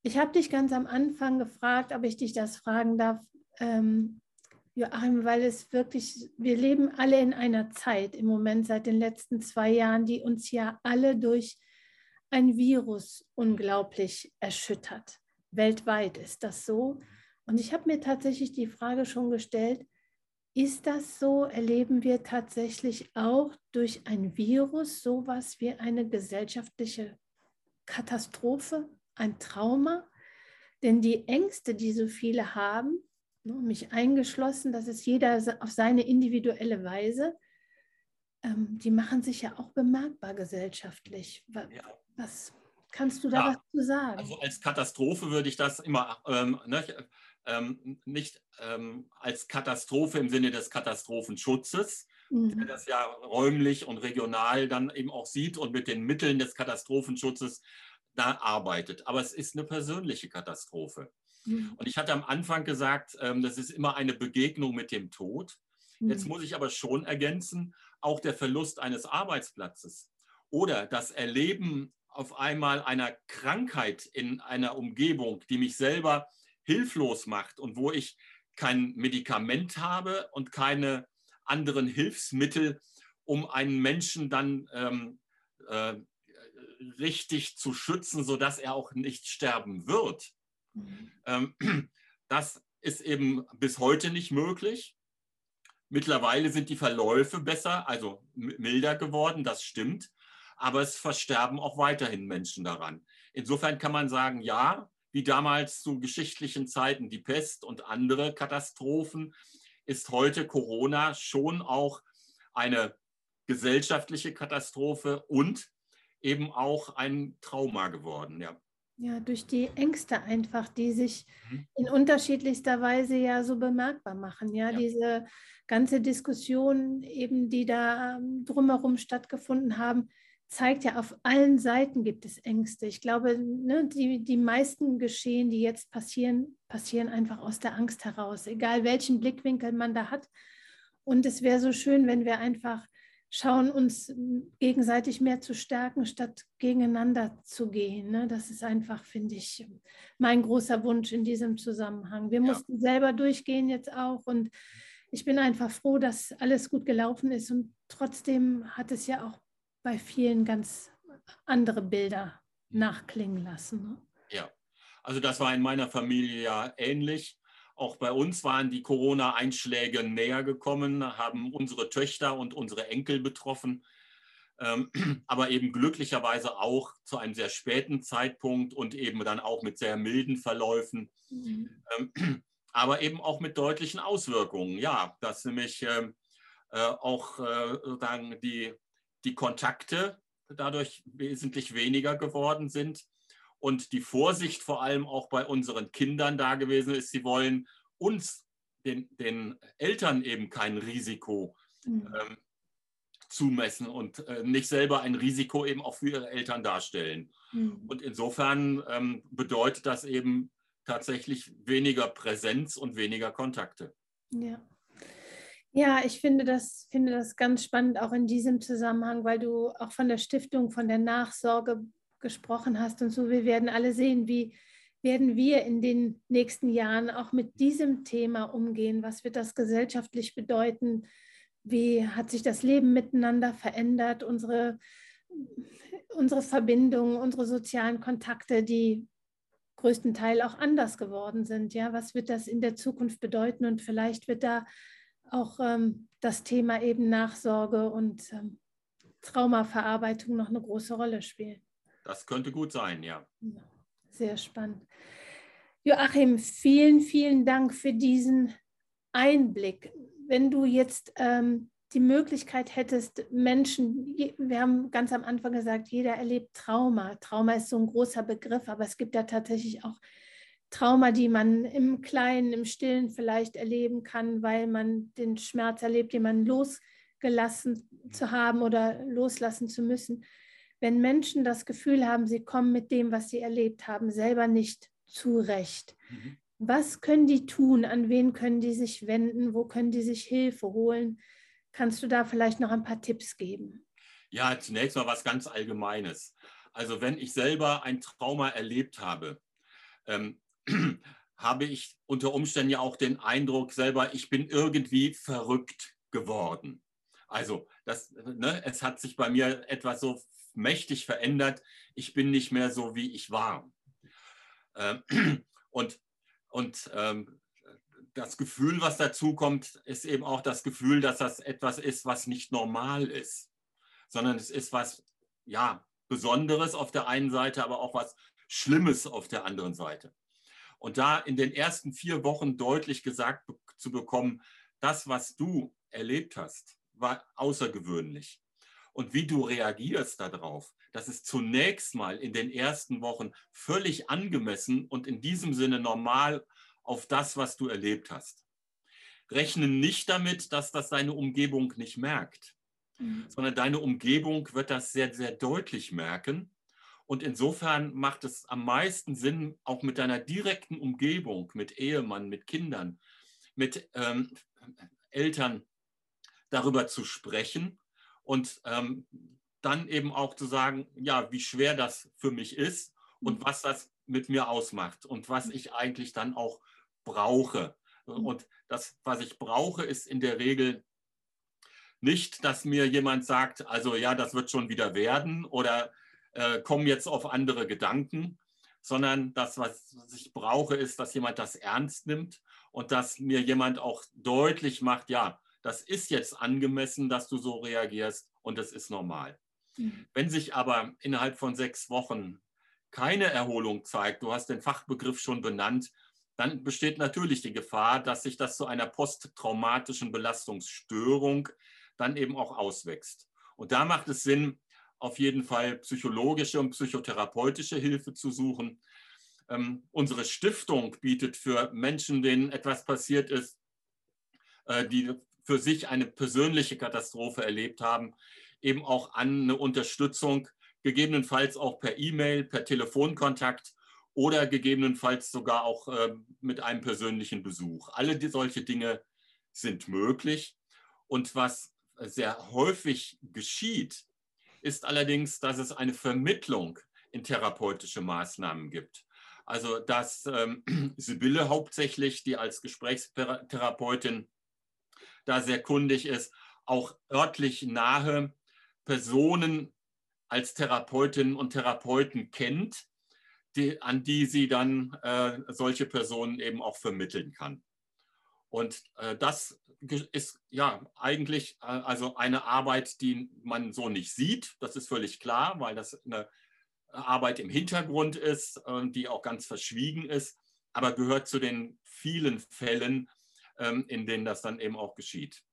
Ich habe dich ganz am Anfang gefragt, ob ich dich das fragen darf, ähm, Joachim, weil es wirklich, wir leben alle in einer Zeit im Moment seit den letzten zwei Jahren, die uns ja alle durch ein Virus unglaublich erschüttert. Weltweit ist das so. Und ich habe mir tatsächlich die Frage schon gestellt, ist das so? Erleben wir tatsächlich auch durch ein Virus sowas wie eine gesellschaftliche Katastrophe, ein Trauma? Denn die Ängste, die so viele haben, mich eingeschlossen, das ist jeder auf seine individuelle Weise, die machen sich ja auch bemerkbar gesellschaftlich. Was kannst du da ja, was zu sagen? Also als Katastrophe würde ich das immer... Ähm, ne, Ähm, nicht ähm, als Katastrophe im Sinne des Katastrophenschutzes, mhm. der das ja räumlich und regional dann eben auch sieht und mit den Mitteln des Katastrophenschutzes da arbeitet. Aber es ist eine persönliche Katastrophe. Mhm. Und ich hatte am Anfang gesagt, ähm, das ist immer eine Begegnung mit dem Tod. Mhm. Jetzt muss ich aber schon ergänzen, auch der Verlust eines Arbeitsplatzes oder das Erleben auf einmal einer Krankheit in einer Umgebung, die mich selber hilflos macht und wo ich kein Medikament habe und keine anderen Hilfsmittel, um einen Menschen dann ähm, äh, richtig zu schützen, sodass er auch nicht sterben wird. Mhm. Das ist eben bis heute nicht möglich. Mittlerweile sind die Verläufe besser, also milder geworden, das stimmt. Aber es versterben auch weiterhin Menschen daran. Insofern kann man sagen, ja, wie damals zu geschichtlichen Zeiten die Pest und andere Katastrophen, ist heute Corona schon auch eine gesellschaftliche Katastrophe und eben auch ein Trauma geworden. Ja, ja, durch die Ängste einfach, die sich mhm. in unterschiedlichster Weise ja so bemerkbar machen. Ja, ja, diese ganze Diskussion eben, die da drumherum stattgefunden haben, zeigt ja, auf allen Seiten gibt es Ängste. Ich glaube, ne, die, die meisten Geschehen, die jetzt passieren, passieren einfach aus der Angst heraus, egal welchen Blickwinkel man da hat. Und es wäre so schön, wenn wir einfach schauen, uns gegenseitig mehr zu stärken, statt gegeneinander zu gehen. Ne? Das ist einfach, finde ich, mein großer Wunsch in diesem Zusammenhang. Wir ja. mussten selber durchgehen jetzt auch, und ich bin einfach froh, dass alles gut gelaufen ist, und trotzdem hat es ja auch bei vielen ganz andere Bilder nachklingen lassen. Ne? Ja, also das war in meiner Familie ja ähnlich. Auch bei uns waren die Corona-Einschläge näher gekommen, haben unsere Töchter und unsere Enkel betroffen, ähm, aber eben glücklicherweise auch zu einem sehr späten Zeitpunkt und eben dann auch mit sehr milden Verläufen, mhm. ähm, aber eben auch mit deutlichen Auswirkungen. Ja, dass nämlich äh, auch äh, dann die die Kontakte dadurch wesentlich weniger geworden sind und die Vorsicht vor allem auch bei unseren Kindern da gewesen ist. Sie wollen uns, den, den Eltern, eben kein Risiko ähm, zumessen und äh, nicht selber ein Risiko eben auch für ihre Eltern darstellen. Mhm. Und insofern ähm, bedeutet das eben tatsächlich weniger Präsenz und weniger Kontakte. Ja. Ja, ich finde das, finde das ganz spannend, auch in diesem Zusammenhang, weil du auch von der Stiftung, von der Nachsorge gesprochen hast und so. Wir werden alle sehen, wie werden wir in den nächsten Jahren auch mit diesem Thema umgehen? Was wird das gesellschaftlich bedeuten? Wie hat sich das Leben miteinander verändert? Unsere, unsere Verbindungen, unsere sozialen Kontakte, die größtenteils auch anders geworden sind. Ja, was wird das in der Zukunft bedeuten? Und vielleicht wird da auch ähm, das Thema eben Nachsorge und ähm, Traumaverarbeitung noch eine große Rolle spielen. Das könnte gut sein, ja. Ja, sehr spannend. Joachim, vielen, vielen Dank für diesen Einblick. Wenn du jetzt ähm, die Möglichkeit hättest, Menschen, wir haben ganz am Anfang gesagt, jeder erlebt Trauma. Trauma ist so ein großer Begriff, aber es gibt ja tatsächlich auch Trauma, die man im Kleinen, im Stillen vielleicht erleben kann, weil man den Schmerz erlebt, den man losgelassen zu haben oder loslassen zu müssen. Wenn Menschen das Gefühl haben, sie kommen mit dem, was sie erlebt haben, selber nicht zurecht. Mhm. Was können die tun? An wen können die sich wenden? Wo können die sich Hilfe holen? Kannst du da vielleicht noch ein paar Tipps geben? Ja, zunächst mal was ganz Allgemeines. Also wenn ich selber ein Trauma erlebt habe, ähm, habe ich unter Umständen ja auch den Eindruck selber, ich bin irgendwie verrückt geworden. Also das, ne, es hat sich bei mir etwas so mächtig verändert, ich bin nicht mehr so, wie ich war. Und, und ähm, das Gefühl, was dazu kommt, ist eben auch das Gefühl, dass das etwas ist, was nicht normal ist, sondern es ist was, ja, Besonderes auf der einen Seite, aber auch was Schlimmes auf der anderen Seite. Und da in den ersten vier Wochen deutlich gesagt zu bekommen, das, was du erlebt hast, war außergewöhnlich. Und wie du reagierst darauf, das ist zunächst mal in den ersten Wochen völlig angemessen und in diesem Sinne normal auf das, was du erlebt hast. Rechne nicht damit, dass das deine Umgebung nicht merkt, mhm. sondern deine Umgebung wird das sehr, sehr deutlich merken. Und insofern macht es am meisten Sinn, auch mit deiner direkten Umgebung, mit Ehemann, mit Kindern, mit ähm, Eltern darüber zu sprechen und ähm, dann eben auch zu sagen, ja, wie schwer das für mich ist und was das mit mir ausmacht und was ich eigentlich dann auch brauche. Und das, was ich brauche, ist in der Regel nicht, dass mir jemand sagt, also ja, das wird schon wieder werden, oder äh, komme jetzt auf andere Gedanken, sondern das, was ich brauche, ist, dass jemand das ernst nimmt und dass mir jemand auch deutlich macht, ja, das ist jetzt angemessen, dass du so reagierst und das ist normal. Mhm. Wenn sich aber innerhalb von sechs Wochen keine Erholung zeigt, du hast den Fachbegriff schon benannt, dann besteht natürlich die Gefahr, dass sich das zu einer posttraumatischen Belastungsstörung dann eben auch auswächst. Und da macht es Sinn, auf jeden Fall psychologische und psychotherapeutische Hilfe zu suchen. Ähm, unsere Stiftung bietet für Menschen, denen etwas passiert ist, äh, die für sich eine persönliche Katastrophe erlebt haben, eben auch an eine Unterstützung, gegebenenfalls auch per E-Mail, per Telefonkontakt oder gegebenenfalls sogar auch äh, mit einem persönlichen Besuch. Alle die, solche Dinge sind möglich. Und was sehr häufig geschieht, ist allerdings, dass es eine Vermittlung in therapeutische Maßnahmen gibt. Also dass ähm, Sibylle hauptsächlich, die als Gesprächstherapeutin da sehr kundig ist, auch örtlich nahe Personen als Therapeutinnen und Therapeuten kennt, die, an die sie dann äh, solche Personen eben auch vermitteln kann. Und äh, das ist ja eigentlich äh, also eine Arbeit, die man so nicht sieht. Das ist völlig klar, weil das eine Arbeit im Hintergrund ist, äh, die auch ganz verschwiegen ist, aber gehört zu den vielen Fällen, äh, in denen das dann eben auch geschieht.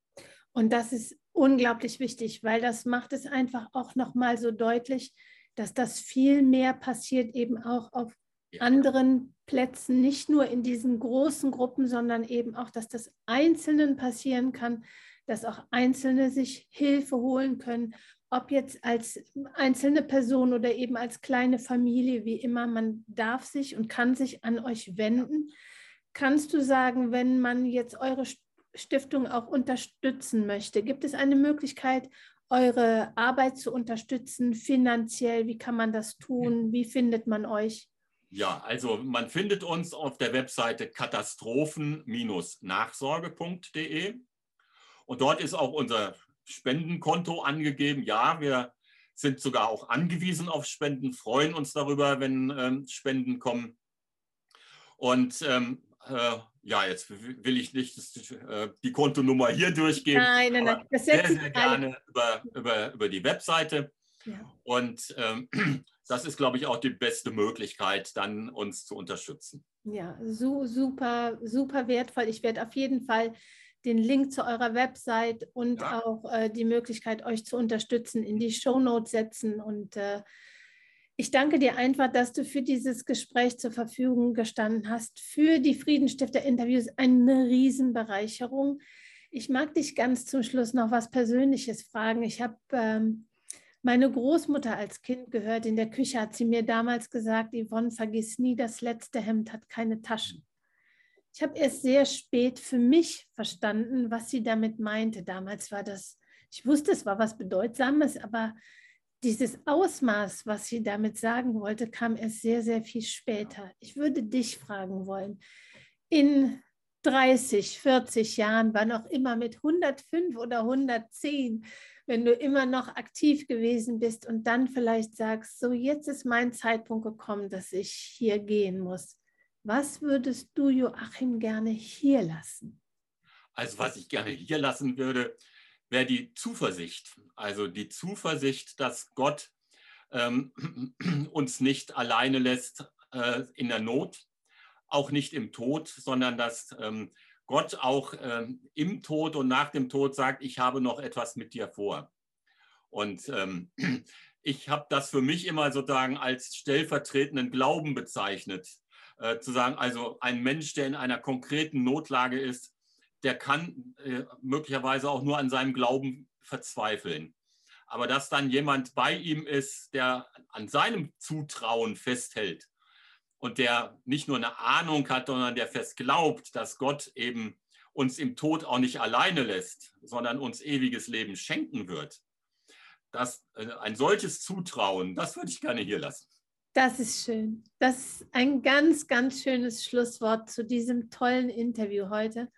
Und das ist unglaublich wichtig, weil das macht es einfach auch nochmal so deutlich, dass das viel mehr passiert eben auch auf ja. anderen Plätzen, nicht nur in diesen großen Gruppen, sondern eben auch, dass das Einzelnen passieren kann, dass auch Einzelne sich Hilfe holen können, ob jetzt als einzelne Person oder eben als kleine Familie, wie immer, man darf sich und kann sich an euch wenden. Kannst du sagen, wenn man jetzt eure Stiftung auch unterstützen möchte, gibt es eine Möglichkeit, eure Arbeit zu unterstützen, finanziell? Wie kann man das tun? Wie findet man euch? Ja, also man findet uns auf der Webseite katastrophen Bindestrich nachsorge Punkt de und dort ist auch unser Spendenkonto angegeben. Ja, wir sind sogar auch angewiesen auf Spenden, freuen uns darüber, wenn ähm, Spenden kommen. Und ähm, äh, ja, jetzt will ich nicht die Kontonummer hier durchgeben. Nein, nein, nein. Das sehr, sehr gerne über, über, über die Webseite. Ja. Und ähm, das ist, glaube ich, auch die beste Möglichkeit, dann uns zu unterstützen. Ja, so, super, super wertvoll. Ich werde auf jeden Fall den Link zu eurer Website und ja. auch äh, die Möglichkeit, euch zu unterstützen, in die Shownotes setzen. Und äh, ich danke dir einfach, dass du für dieses Gespräch zur Verfügung gestanden hast. Für die Friedenstifter-Interviews eine Riesenbereicherung. Ich mag dich ganz zum Schluss noch was Persönliches fragen. Ich habe ähm, meine Großmutter als Kind gehört. In der Küche hat sie mir damals gesagt, Yvonne, vergiss nie, das letzte Hemd hat keine Taschen. Ich habe erst sehr spät für mich verstanden, was sie damit meinte. Damals war das, ich wusste, es war was Bedeutsames, aber dieses Ausmaß, was sie damit sagen wollte, kam erst sehr, sehr viel später. Ich würde dich fragen wollen, in dreißig, vierzig Jahren, wann auch immer, mit hundertfünf oder hundertzehn, wenn du immer noch aktiv gewesen bist und dann vielleicht sagst, so jetzt ist mein Zeitpunkt gekommen, dass ich hier gehen muss. Was würdest du, Joachim, gerne hier lassen? Also was ich gerne hier lassen würde, wäre die Zuversicht, also die Zuversicht, dass Gott ähm, uns nicht alleine lässt äh, in der Not, auch nicht im Tod, sondern dass ähm, Gott auch ähm, im Tod und nach dem Tod sagt, ich habe noch etwas mit dir vor. Und ähm, ich habe das für mich immer sozusagen als stellvertretenden Glauben bezeichnet, äh, zu sagen, also ein Mensch, der in einer konkreten Notlage ist, der kann äh, möglicherweise auch nur an seinem Glauben verzweifeln. Aber dass dann jemand bei ihm ist, der an seinem Zutrauen festhält und der nicht nur eine Ahnung hat, sondern der fest glaubt, dass Gott eben uns im Tod auch nicht alleine lässt, sondern uns ewiges Leben schenken wird. Das, äh, ein solches Zutrauen, das würde ich gerne hier lassen. Das ist schön. Das ist ein ganz, ganz schönes Schlusswort zu diesem tollen Interview heute.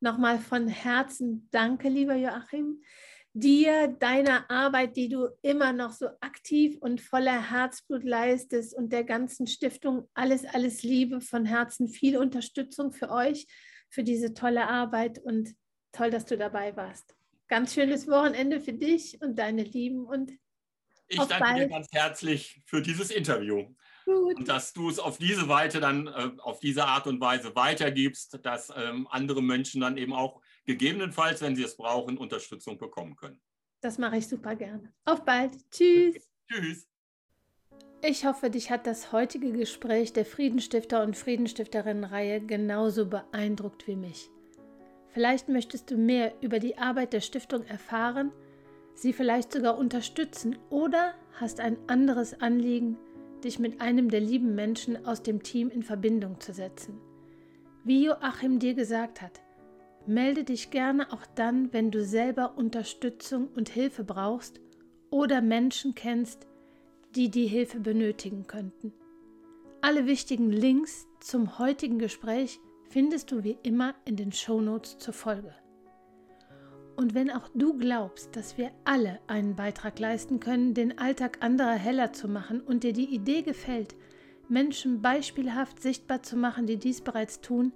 Nochmal von Herzen danke, lieber Joachim. dir, deiner Arbeit, die du immer noch so aktiv und voller Herzblut leistest, und der ganzen Stiftung alles, alles Liebe von Herzen, viel Unterstützung für euch, für diese tolle Arbeit, und toll, dass du dabei warst. Ganz schönes Wochenende für dich und deine Lieben, und ich danke bald. dir ganz herzlich für dieses Interview. Gut. Und dass du es auf diese Weise dann, äh, auf diese Art und Weise weitergibst, dass ähm, andere Menschen dann eben auch gegebenenfalls, wenn sie es brauchen, Unterstützung bekommen können. Das mache ich super gerne. Auf bald. Tschüss. Okay. Tschüss. Ich hoffe, dich hat das heutige Gespräch der Friedensstifter und Friedensstifterinnen-Reihe genauso beeindruckt wie mich. Vielleicht möchtest du mehr über die Arbeit der Stiftung erfahren, sie vielleicht sogar unterstützen, oder hast ein anderes Anliegen, dich mit einem der lieben Menschen aus dem Team in Verbindung zu setzen. Wie Joachim dir gesagt hat, melde dich gerne auch dann, wenn du selber Unterstützung und Hilfe brauchst oder Menschen kennst, die die Hilfe benötigen könnten. Alle wichtigen Links zum heutigen Gespräch findest du wie immer in den Shownotes zur Folge. Und wenn auch du glaubst, dass wir alle einen Beitrag leisten können, den Alltag anderer heller zu machen, und dir die Idee gefällt, Menschen beispielhaft sichtbar zu machen, die dies bereits tun,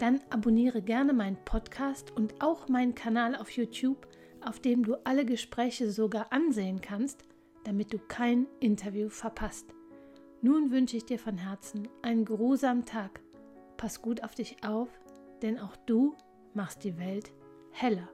dann abonniere gerne meinen Podcast und auch meinen Kanal auf YouTube, auf dem du alle Gespräche sogar ansehen kannst, damit du kein Interview verpasst. Nun wünsche ich dir von Herzen einen grusamen Tag. Pass gut auf dich auf, denn auch du machst die Welt heller.